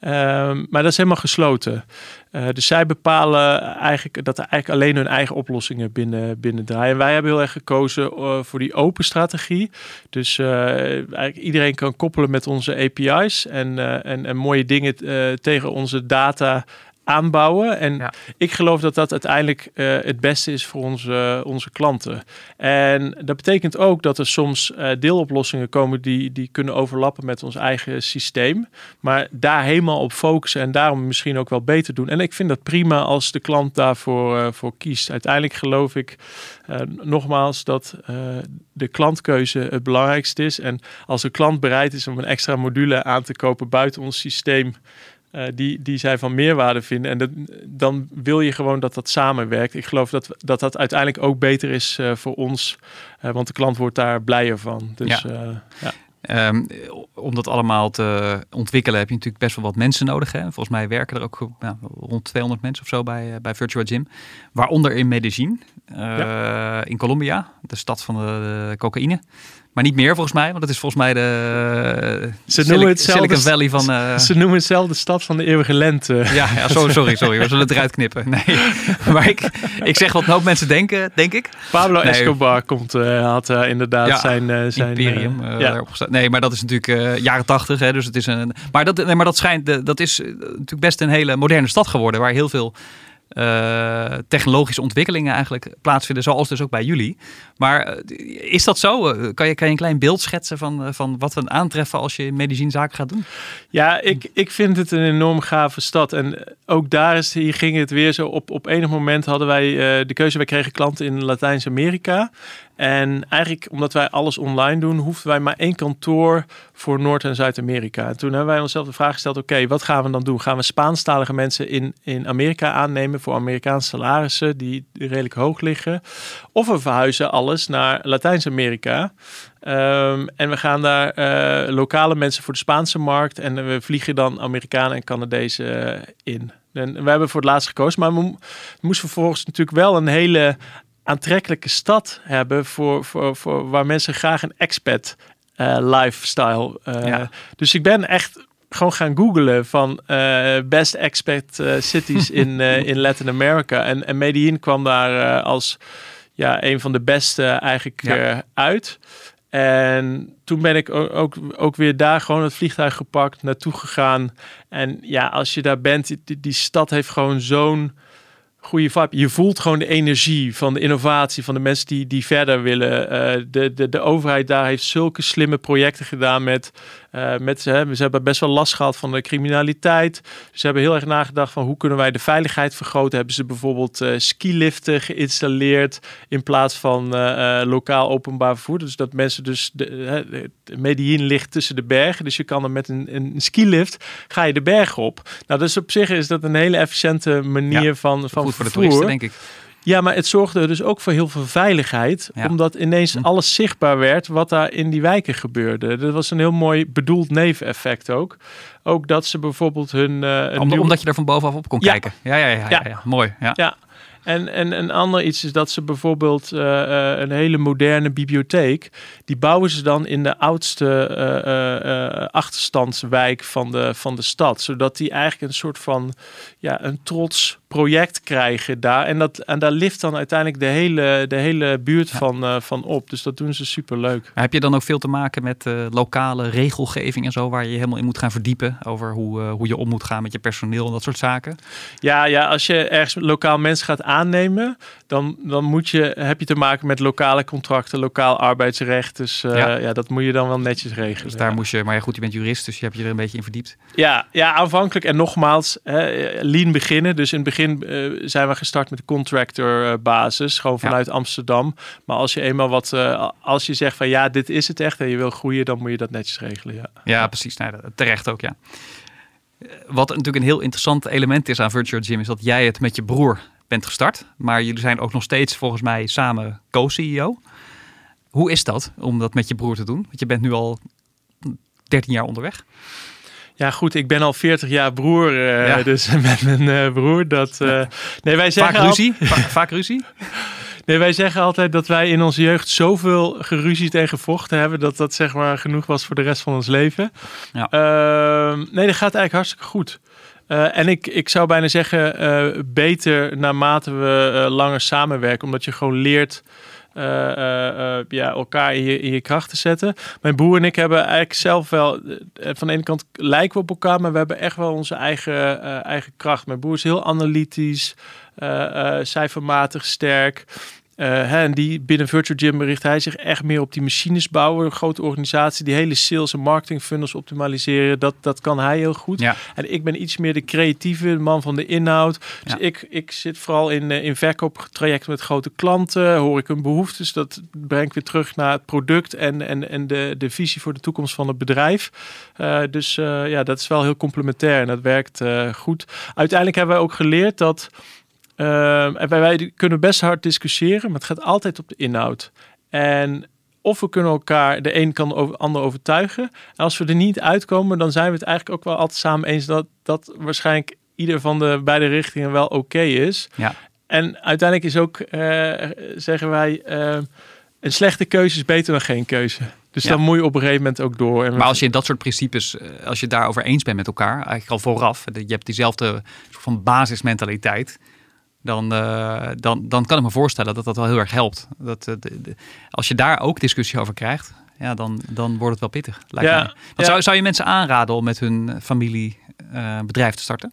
Uh, maar dat is helemaal gesloten. Uh, dus zij bepalen eigenlijk dat er eigenlijk alleen hun eigen oplossingen binnen, binnen draaien. En wij hebben heel erg gekozen uh, voor die open strategie. Dus uh, eigenlijk iedereen kan koppelen met onze A P I's en, uh, en, en mooie dingen uh, tegen onze data aanbouwen. En ja. ik geloof dat dat uiteindelijk uh, het beste is voor onze, uh, onze klanten. En dat betekent ook dat er soms uh, deeloplossingen komen die, die kunnen overlappen met ons eigen systeem. Maar daar helemaal op focussen en daarom misschien ook wel beter doen. En ik vind dat prima als de klant daarvoor uh, voor kiest. Uiteindelijk geloof ik uh, nogmaals dat uh, de klantkeuze het belangrijkste is. En als de klant bereid is om een extra module aan te kopen buiten ons systeem, Uh, die, die zij van meerwaarde vinden. En dat, dan wil je gewoon dat dat samenwerkt. Ik geloof dat dat, dat uiteindelijk ook beter is uh, voor ons. Uh, want de klant wordt daar blijer van. Dus, ja. Uh, ja. Um, om dat allemaal te ontwikkelen heb je natuurlijk best wel wat mensen nodig. Hè? Volgens mij werken er ook nou, rond tweehonderd mensen of zo bij, uh, bij Virtuagym. Waaronder in Medellin, uh, ja. in Colombia, de stad van de, de cocaïne. Maar niet meer volgens mij, want dat is volgens mij de ze Silic- noemen Silicon Valley van... Uh... Ze noemen het zelf de stad van de eeuwige lente. Ja, ja sorry, sorry, sorry, we zullen het eruit knippen. Nee, maar ik, ik zeg wat een hoop mensen denken, denk ik. Pablo nee. Escobar komt, uh, had uh, inderdaad ja, zijn, uh, zijn... imperium. Uh, ja. uh, nee, maar dat is natuurlijk uh, jaren tachtig, hè, dus het is een... Maar dat, nee, maar dat schijnt, uh, dat is uh, natuurlijk best een hele moderne stad geworden, waar heel veel Uh, technologische ontwikkelingen eigenlijk plaatsvinden, zoals dus ook bij jullie. Maar uh, is dat zo? Uh, kan, je, kan je een klein beeld schetsen van, uh, van wat we aantreffen als je medicijn zaken gaat doen? Ja, ik, ik vind het een enorm gave stad. En ook daar is, hier ging het weer zo. Op, op enig moment hadden wij uh, de keuze. Wij kregen klanten in Latijns-Amerika. En eigenlijk, omdat wij alles online doen, hoefden wij maar één kantoor voor Noord- en Zuid-Amerika. En toen hebben wij onszelf de vraag gesteld, oké, okay, wat gaan we dan doen? Gaan we Spaanstalige mensen in, in Amerika aannemen voor Amerikaanse salarissen die redelijk hoog liggen? Of we verhuizen alles naar Latijns-Amerika. Um, en we gaan daar uh, lokale mensen voor de Spaanse markt en we vliegen dan Amerikanen en Canadezen in. En we hebben voor het laatst gekozen, maar we moesten vervolgens natuurlijk wel een hele aantrekkelijke stad hebben voor, voor, voor waar mensen graag een expat uh, lifestyle. Uh, ja. Dus ik ben echt gewoon gaan googlen van uh, best expat uh, cities in, uh, in Latin America. En, en Medellin kwam daar uh, als ja, een van de beste eigenlijk ja. uh, uit. En toen ben ik ook, ook, ook weer daar gewoon het vliegtuig gepakt, naartoe gegaan. En ja, als je daar bent, die, die stad heeft gewoon zo'n goede vibe. Je voelt gewoon de energie van de innovatie, van de mensen die, die verder willen. Uh, de, de, de overheid daar heeft zulke slimme projecten gedaan met... Uh, met ze, ze hebben best wel last gehad van de criminaliteit. Ze hebben heel erg nagedacht van hoe kunnen wij de veiligheid vergroten. Hebben ze bijvoorbeeld uh, skiliften geïnstalleerd in plaats van uh, lokaal openbaar vervoer. Dus dat mensen dus... De, uh, de Medellin ligt tussen de bergen. Dus je kan er met een, een skilift ga je de berg op. Nou, dus op zich is dat een hele efficiënte manier ja, van, van goed vervoer. Voor de toeristen, denk ik. Ja, maar het zorgde er dus ook voor heel veel veiligheid. Ja. Omdat ineens alles zichtbaar werd wat daar in die wijken gebeurde. Dat was een heel mooi bedoeld neveneffect ook. Ook dat ze bijvoorbeeld hun... Uh, een Om, nieuw... Omdat je er van bovenaf op kon ja. kijken. Ja, ja, ja, ja, ja. ja, ja. Mooi. Ja. ja. En, en een ander iets is dat ze bijvoorbeeld uh, een hele moderne bibliotheek, die bouwen ze dan in de oudste uh, uh, achterstandswijk van de, van de stad. Zodat die eigenlijk een soort van, ja, een trots project krijgen daar. En, dat, en daar lift dan uiteindelijk de hele, de hele buurt ja. van, uh, van op. Dus dat doen ze superleuk. Maar heb je dan ook veel te maken met uh, lokale regelgeving en zo, waar je, je helemaal in moet gaan verdiepen over hoe, uh, hoe je om moet gaan met je personeel en dat soort zaken? Ja, ja, als je ergens lokaal mensen gaat aannemen, dan, dan moet je, heb je te maken met lokale contracten, lokaal arbeidsrecht. Dus uh, ja. ja, dat moet je dan wel netjes regelen. Dus daar ja. moest je, maar ja, goed, je bent jurist, dus je hebt je er een beetje in verdiept. Ja, ja, aanvankelijk en nogmaals, hè, lean beginnen. Dus in het begin Uh, zijn we gestart met de contractor uh, basis, gewoon vanuit ja. Amsterdam. Maar als je eenmaal wat, uh, als je zegt van ja, dit is het echt en je wil groeien, dan moet je dat netjes regelen. Ja, ja precies. Nee, terecht ook, ja. Wat natuurlijk een heel interessant element is aan Virtuagym, is dat jij het met je broer bent gestart. Maar jullie zijn ook nog steeds volgens mij samen co-C E O. Hoe is dat om dat met je broer te doen? Want je bent nu al dertien jaar onderweg. Ja, goed, ik ben al veertig jaar broer, uh, ja. dus met mijn uh, broer. Dat, uh, nee, wij zeggen vaak ruzie? Al... Va- vaak ruzie? Nee, wij zeggen altijd dat wij in onze jeugd zoveel geruzied en gevochten hebben, dat dat zeg maar genoeg was voor de rest van ons leven. Ja. Uh, nee, dat gaat eigenlijk hartstikke goed. Uh, en ik, ik zou bijna zeggen, uh, beter naarmate we uh, langer samenwerken, omdat je gewoon leert Uh, uh, ja, elkaar in je, in je kracht te zetten. Mijn broer en ik hebben eigenlijk zelf wel, Uh, van de ene kant lijken we op elkaar, maar we hebben echt wel onze eigen, uh, eigen kracht. Mijn broer is heel analytisch, uh, uh, cijfermatig sterk. Uh, hè, en die binnen Virtuagym richt hij zich echt meer op die machines bouwen, een grote organisatie, die hele sales en marketing funnels optimaliseren, dat, dat kan hij heel goed. Ja. En ik ben iets meer de creatieve, de man van de inhoud. Dus ja. ik, ik zit vooral in, in verkooptrajecten met grote klanten, hoor ik hun behoeftes, dat breng ik weer terug naar het product en, en, en de, de visie voor de toekomst van het bedrijf. Uh, dus uh, ja, dat is wel heel complementair en dat werkt uh, goed. Uiteindelijk hebben wij ook geleerd dat Uh, en wij, wij kunnen best hard discussiëren, maar het gaat altijd op de inhoud. En of we kunnen elkaar, de een kan de ander overtuigen. En als we er niet uitkomen, dan zijn we het eigenlijk ook wel altijd samen eens dat dat waarschijnlijk ieder van de beide richtingen wel oké okay is. Ja. En uiteindelijk is ook, uh, zeggen wij, uh, een slechte keuze is beter dan geen keuze. Dus ja. dan moet je op een gegeven moment ook door. En maar als je dat soort principes, als je daarover eens bent met elkaar, eigenlijk al vooraf, je hebt diezelfde soort van basismentaliteit, Dan, uh, dan, dan kan ik me voorstellen dat dat wel heel erg helpt. Dat, uh, de, de, als je daar ook discussie over krijgt, ja, dan, dan wordt het wel pittig. Lijkt ja, mij. Ja. Zou, zou je mensen aanraden om met hun familie uh, bedrijf te starten?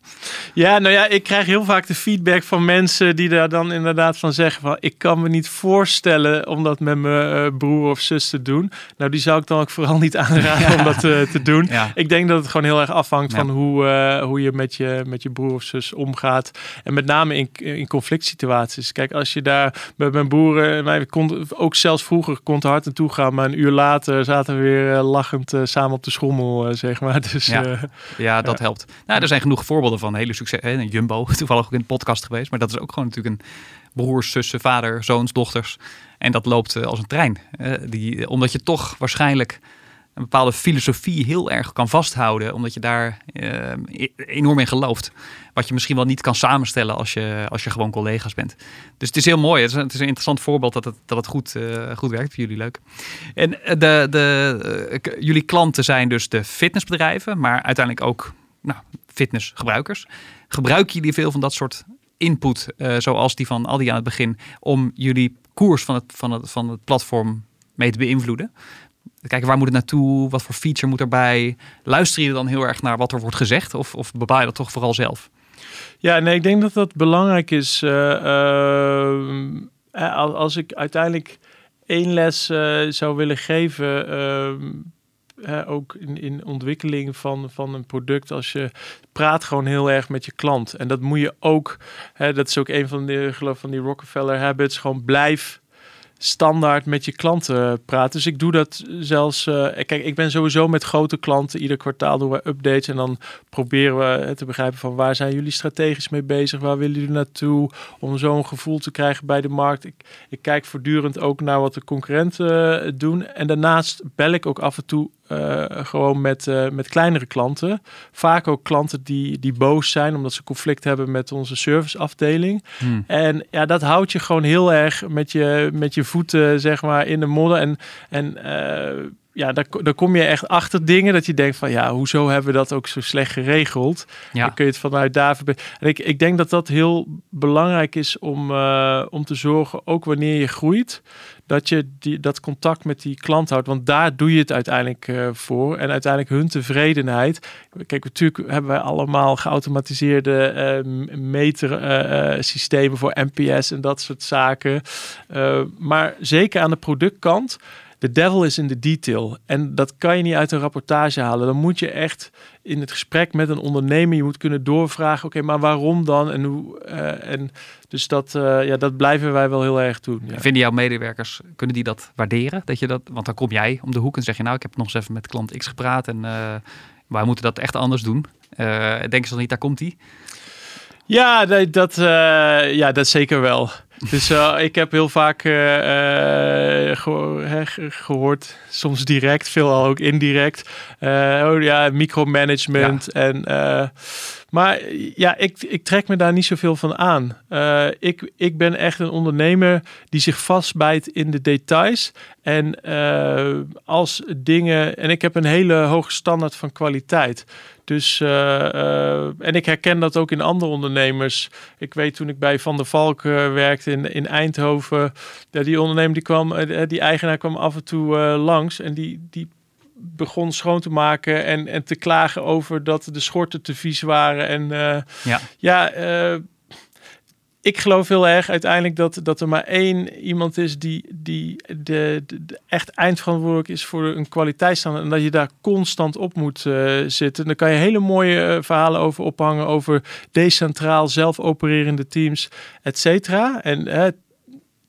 Ja, nou ja, ik krijg heel vaak de feedback van mensen die daar dan inderdaad van zeggen van, ik kan me niet voorstellen om dat met mijn broer of zus te doen. Nou, die zou ik dan ook vooral niet aanraden ja. om dat uh, te doen. Ja. Ik denk dat het gewoon heel erg afhangt ja. van hoe, uh, hoe je met je met je broer of zus omgaat. En met name in, in conflict situaties. Kijk, als je daar met mijn broer, wij konden ook zelfs vroeger kon het hard naartoe gaan, maar een uur later zaten we weer uh, lachend uh, samen op de schommel, uh, zeg maar. Dus, ja. Uh, ja, dat ja. helpt. Nou, er zijn genoeg voorbeelden van hele succes. Hè, Jumbo, toevallig ook in de podcast geweest, maar dat is ook gewoon natuurlijk een broers, zussen, vader, zoons, dochters. En dat loopt uh, als een trein. Uh, die, omdat je toch waarschijnlijk een bepaalde filosofie heel erg kan vasthouden. Omdat je daar uh, enorm in gelooft. Wat je misschien wel niet kan samenstellen als je, als je gewoon collega's bent. Dus het is heel mooi. Het is een, het is een interessant voorbeeld dat het, dat het goed, uh, goed werkt voor jullie. Leuk. En de, de, uh, jullie klanten zijn dus de fitnessbedrijven. Maar uiteindelijk ook nou, fitnessgebruikers. Gebruiken jullie veel van dat soort input, uh, zoals die van Aldi aan het begin, om jullie koers van het, van het, van het platform mee te beïnvloeden? Kijken, waar moet het naartoe? Wat voor feature moet erbij? Luister je dan heel erg naar wat er wordt gezegd? Of, of bepaal je dat toch vooral zelf? Ja, nee, ik denk dat dat belangrijk is. Uh, uh, als ik uiteindelijk één les uh, zou willen geven, Uh, Uh, ook in, in ontwikkeling van, van een product, als je praat gewoon heel erg met je klant. En dat moet je ook, hè, dat is ook een van de, geloof van die Rockefeller habits, gewoon blijf standaard met je klanten praten. Dus ik doe dat zelfs, uh, kijk, ik ben sowieso met grote klanten, ieder kwartaal doen we updates en dan proberen we uh, te begrijpen van, waar zijn jullie strategisch mee bezig, waar willen jullie naartoe, om zo'n gevoel te krijgen bij de markt. Ik, ik kijk voortdurend ook naar wat de concurrenten uh, doen en daarnaast bel ik ook af en toe Uh, gewoon met, uh, met kleinere klanten. Vaak ook klanten die, die boos zijn omdat ze conflict hebben met onze serviceafdeling. Hmm. En ja, dat houdt je gewoon heel erg met je, met je voeten, zeg maar, in de modder. En, en uh, ja, daar, daar kom je echt achter dingen dat je denkt van, ja, hoezo hebben we dat ook zo slecht geregeld? Ja. Dan kun je het vanuit daar verbe- En ik, ik denk dat dat heel belangrijk is om, uh, om te zorgen, ook wanneer je groeit, dat je die, dat contact met die klant houdt. Want daar doe je het uiteindelijk uh, voor. En uiteindelijk hun tevredenheid. Kijk, natuurlijk hebben wij allemaal geautomatiseerde uh, metersystemen uh, voor N P S en dat soort zaken. Uh, maar zeker aan de productkant, the devil is in the detail. En dat kan je niet uit een rapportage halen. Dan moet je echt in het gesprek met een ondernemer, je moet kunnen doorvragen, oké, okay, maar waarom dan? En hoe? Uh, en dus dat, uh, ja, dat blijven wij wel heel erg doen. Ja. Vinden jouw medewerkers, kunnen die dat waarderen? Dat je dat, want dan kom jij om de hoek en zeg je, nou, ik heb nog eens even met klant X gepraat en uh, wij moeten dat echt anders doen. Uh, denken ze dan niet, daar komt die? Ja, nee, dat, uh, ja, dat zeker wel. Dus uh, ik heb heel vaak uh, geho- he, gehoord, soms direct, veelal ook indirect. Uh, oh ja, micromanagement. Ja. En, uh, maar ja, ik, ik trek me daar niet zoveel van aan. Uh, ik, ik ben echt een ondernemer die zich vastbijt in de details. En uh, als dingen. En ik heb een hele hoge standaard van kwaliteit. Dus, uh, uh, en ik herken dat ook in andere ondernemers. Ik weet, toen ik bij Van der Valk uh, werkte in, in Eindhoven, ja, die ondernemer die kwam, uh, die eigenaar kwam af en toe uh, langs en die, die begon schoon te maken en, en te klagen over dat de schorten te vies waren. En uh, ja, ja uh, ik geloof heel erg uiteindelijk dat, dat er maar één iemand is die, die de, de, de echt eindverantwoordelijk is voor een kwaliteitsstandaard. En dat je daar constant op moet uh, zitten. En daar kan je hele mooie uh, verhalen over ophangen. Over decentraal, zelf opererende teams, et cetera. En uh,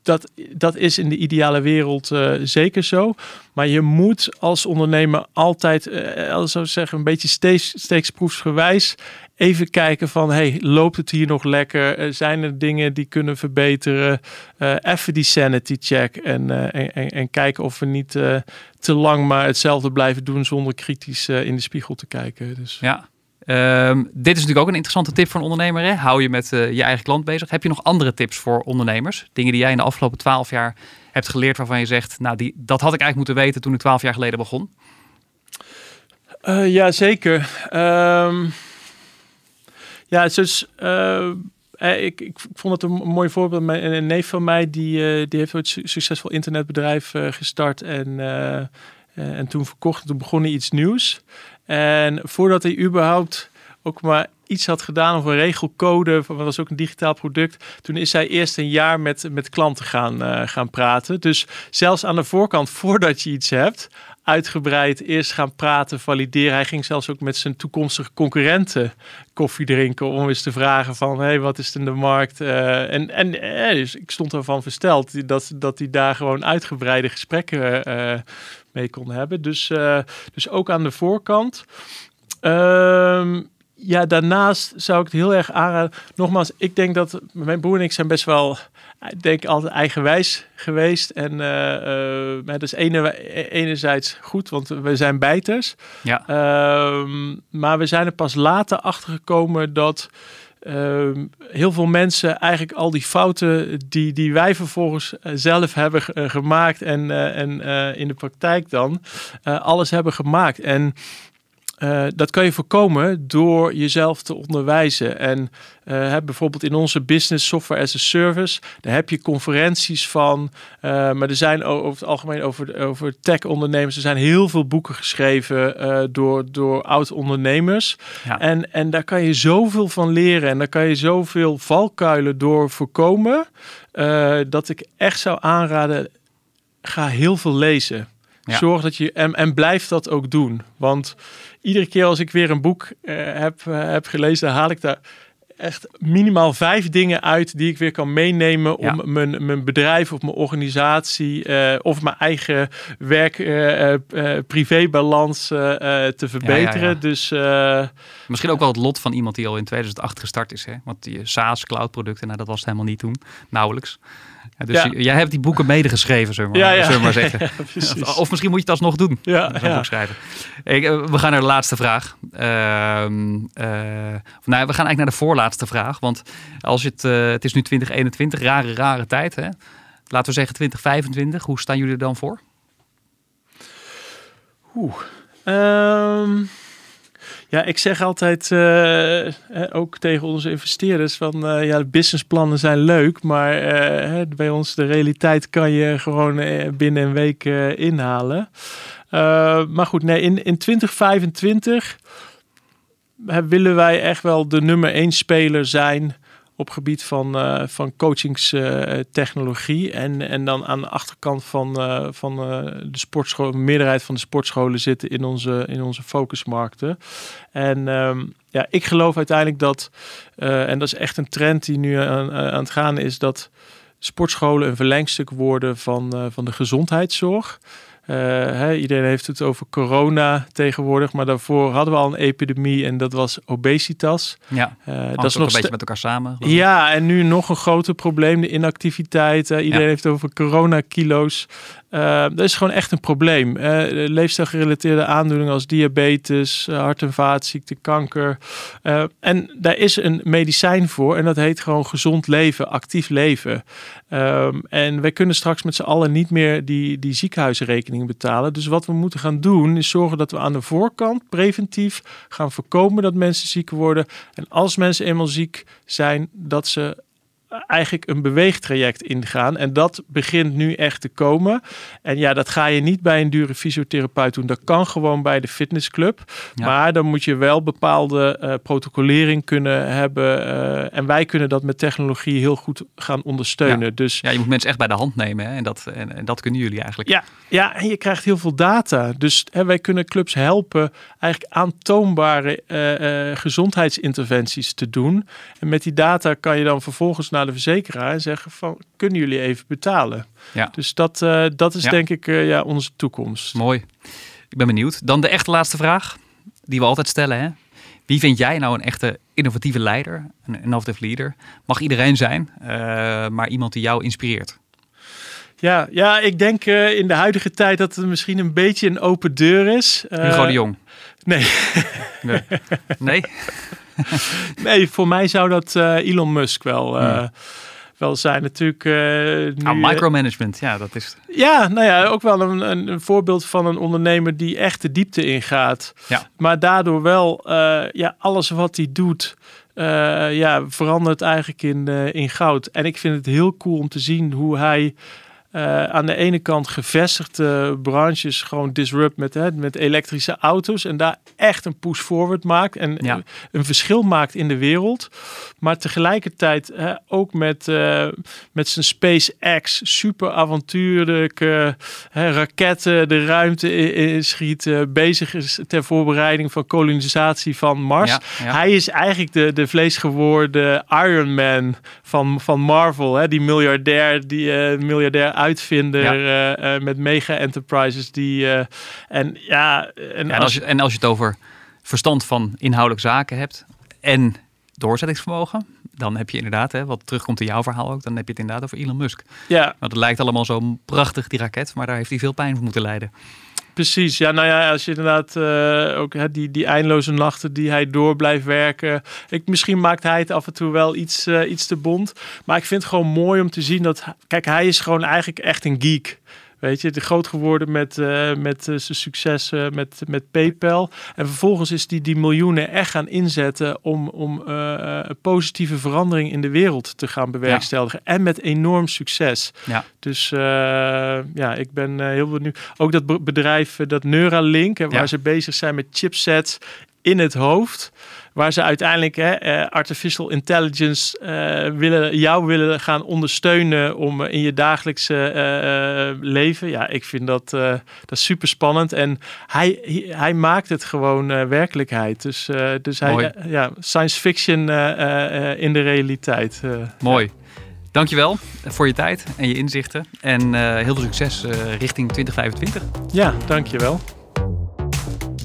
dat, dat is in de ideale wereld uh, zeker zo. Maar je moet als ondernemer altijd, uh, als zou ik zeggen, een beetje steeks, steeksproefsgewijs even kijken van, hey, loopt het hier nog lekker? Zijn er dingen die kunnen verbeteren? Uh, even die sanity check en, uh, en, en, en kijken of we niet uh, te lang maar hetzelfde blijven doen zonder kritisch uh, in de spiegel te kijken. Dus. Ja, um, dit is natuurlijk ook een interessante tip voor een ondernemer, hè? Hou je met uh, je eigen klant bezig. Heb je nog andere tips voor ondernemers? Dingen die jij in de afgelopen twaalf jaar hebt geleerd waarvan je zegt, nou, die, dat had ik eigenlijk moeten weten toen ik twaalf jaar geleden begon? Uh, ja, zeker. Um... Ja, dus uh, ik, ik vond het een mooi voorbeeld. Een, een neef van mij, die, uh, die heeft ooit een succesvol internetbedrijf uh, gestart. En, uh, en toen verkocht, toen begon hij iets nieuws. En voordat hij überhaupt ook maar iets had gedaan of een regelcode, van, dat was ook een digitaal product. Toen is zij eerst een jaar met, met klanten gaan, uh, gaan praten. Dus zelfs aan de voorkant, voordat je iets hebt, uitgebreid eerst gaan praten, valideren. Hij ging zelfs ook met zijn toekomstige concurrenten koffie drinken om eens te vragen van, hé, hey, wat is dan de markt? Uh, en en eh, dus ik stond ervan versteld dat, dat hij daar gewoon uitgebreide gesprekken uh, mee kon hebben. Dus, uh, dus ook aan de voorkant. Uh, ja, daarnaast zou ik het heel erg aanraden. Nogmaals, ik denk dat mijn broer en ik zijn best wel, ik denk altijd eigenwijs geweest. En uh, uh, dat is ene, enerzijds goed, want we zijn bijters. Ja. Uh, maar we zijn er pas later achter gekomen dat uh, heel veel mensen eigenlijk al die fouten die, die wij vervolgens zelf hebben uh, gemaakt en, uh, en uh, in de praktijk dan uh, alles hebben gemaakt. En Uh, dat kan je voorkomen door jezelf te onderwijzen. En uh, bijvoorbeeld in onze business software as a service, daar heb je conferenties van. Uh, maar er zijn over het algemeen over, over tech-ondernemers, er zijn heel veel boeken geschreven uh, door, door oud-ondernemers. Ja. En, en daar kan je zoveel van leren en daar kan je zoveel valkuilen door voorkomen. Uh, dat ik echt zou aanraden, ga heel veel lezen. Ja. Zorg dat je en, en blijf dat ook doen. Want iedere keer als ik weer een boek uh, heb, uh, heb gelezen, haal ik daar echt minimaal vijf dingen uit die ik weer kan meenemen om ja. mijn, mijn bedrijf of mijn organisatie uh, of mijn eigen werk uh, uh, privébalans uh, uh, te verbeteren. Ja, ja, ja. Dus, uh, misschien ook wel het lot van iemand die al in tweeduizend acht gestart is. Hè? Want die SaaS cloud producten, nou, dat was het helemaal niet toen. Nauwelijks. Ja, dus ja. jij hebt die boeken medegeschreven, zullen we ja, ja. maar zeggen. Ja, of misschien moet je het alsnog doen. Ja, dat ja. boek schrijven. Ik, we gaan naar de laatste vraag. Uh, uh, nou, we gaan eigenlijk naar de voorlaatste vraag. Want als het, uh, het is nu twintig eenentwintig, rare, rare tijd. Hè? Laten we zeggen twintig vijfentwintig. Hoe staan jullie er dan voor? Oeh. Um... Ja, ik zeg altijd uh, eh, ook tegen onze investeerders van uh, ja, de businessplannen zijn leuk, maar uh, bij ons de realiteit kan je gewoon uh, binnen een week uh, inhalen. Uh, maar goed, nee, in, in twintig vijfentwintig willen wij echt wel de nummer één speler zijn op gebied van, uh, van coachingstechnologie. Uh, en, en dan aan de achterkant van, uh, van uh, de sportscholen, de meerderheid van de sportscholen zitten in onze, in onze focusmarkten. En um, ja, ik geloof uiteindelijk dat, uh, en dat is echt een trend die nu aan, aan het gaan is, dat sportscholen een verlengstuk worden van, uh, van de gezondheidszorg. Uh, he, iedereen heeft het over corona tegenwoordig, maar daarvoor hadden we al een epidemie en dat was obesitas. Ja, uh, dat is nog een st- beetje met elkaar samen. Ja, en nu nog een groter probleem, de inactiviteit. Uh, iedereen ja. heeft het over coronakilo's. Uh, dat is gewoon echt een probleem. Uh, leefstijlgerelateerde aandoeningen als diabetes, uh, hart- en vaatziekten, kanker. Uh, en daar is een medicijn voor en dat heet gewoon gezond leven, actief leven. Um, en wij kunnen straks met z'n allen niet meer die, die ziekenhuisrekening betalen. Dus wat we moeten gaan doen is zorgen dat we aan de voorkant preventief gaan voorkomen dat mensen ziek worden. En als mensen eenmaal ziek zijn, dat ze eigenlijk een beweegtraject ingaan. En dat begint nu echt te komen. En ja, dat ga je niet bij een dure fysiotherapeut doen. Dat kan gewoon bij de fitnessclub. Ja. Maar dan moet je wel bepaalde uh, protocolering kunnen hebben. Uh, en wij kunnen dat met technologie heel goed gaan ondersteunen. Ja, dus, ja je moet mensen echt bij de hand nemen. Hè? En, dat, en, en dat kunnen jullie eigenlijk. Ja, ja, en je krijgt heel veel data. Dus hè, wij kunnen clubs helpen eigenlijk aantoonbare uh, uh, gezondheidsinterventies te doen. En met die data kan je dan vervolgens naar de verzekeraar en zeggen van, kunnen jullie even betalen? Ja. Dus dat, uh, dat is ja. denk ik uh, ja, onze toekomst. Mooi. Ik ben benieuwd. Dan de echt laatste vraag, die we altijd stellen. Hè? Wie vind jij nou een echte innovatieve leider? Een innovative leader? Mag iedereen zijn, uh, maar iemand die jou inspireert. Ja, ja ik denk uh, in de huidige tijd dat het misschien een beetje een open deur is. Uh, Hugo de Jong? Nee. Nee? Nee? Nee, voor mij zou dat uh, Elon Musk wel, uh, ja. wel zijn. Natuurlijk. Uh, ah, micromanagement, ja, dat is. Ja, nou ja, ook wel een, een, een voorbeeld van een ondernemer die echt de diepte ingaat. Ja. Maar daardoor wel, uh, ja, alles wat hij doet, uh, ja, verandert eigenlijk in, uh, in goud. En ik vind het heel cool om te zien hoe hij Uh, aan de ene kant gevestigde branches gewoon disrupt met, hè, met elektrische auto's. En daar echt een push forward maakt. En ja. een verschil maakt in de wereld. Maar tegelijkertijd hè, ook met, uh, met zijn SpaceX. Super avontuurlijke hè, raketten de ruimte in, in schiet. Uh, bezig is ter voorbereiding van kolonisatie van Mars. Ja, ja. Hij is eigenlijk de, de vleesgeworden Iron Man van, van Marvel. Hè, die miljardair, die uh, miljardair uitvinder ja. uh, uh, met mega enterprises die uh, en ja en, ja, en, als je, en als je het over verstand van inhoudelijk zaken hebt en doorzettingsvermogen, dan heb je inderdaad, hè, wat terugkomt in jouw verhaal ook, dan heb je het inderdaad over Elon Musk. Ja. Want het lijkt allemaal zo prachtig, die raket, maar daar heeft hij veel pijn voor moeten lijden. Precies, ja, nou ja, als je inderdaad uh, ook hè, die, die eindeloze nachten die hij door blijft werken. Ik, misschien maakt hij het af en toe wel iets, uh, iets te bont. Maar ik vind het gewoon mooi om te zien dat, kijk, hij is gewoon eigenlijk echt een geek. Weet je, de groot geworden met, uh, met uh, zijn succes uh, met, met PayPal. En vervolgens is die, die miljoenen echt gaan inzetten om, om uh, positieve verandering in de wereld te gaan bewerkstelligen. Ja. En met enorm succes. Ja. Dus uh, ja, ik ben uh, heel benieuwd. Ook dat be- bedrijf, uh, dat Neuralink, uh, waar ja. ze bezig zijn met chipsets in het hoofd. Waar ze uiteindelijk hè, uh, artificial intelligence uh, willen, jou willen gaan ondersteunen om in je dagelijkse uh, uh, leven. Ja, ik vind dat, uh, dat super spannend. En hij, hij, hij maakt het gewoon uh, werkelijkheid. Dus, uh, dus hij, uh, ja, science fiction uh, uh, in de realiteit. Uh, Mooi. Dankjewel voor je tijd en je inzichten. En uh, heel veel succes uh, richting twintig vijfentwintig. Ja, dankjewel.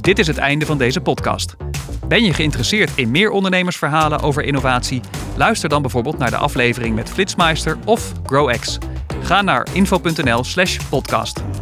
Dit is het einde van deze podcast. Ben je geïnteresseerd in meer ondernemersverhalen over innovatie? Luister dan bijvoorbeeld naar de aflevering met Flitsmeister of GrowX. Ga naar info punt n l slash podcast.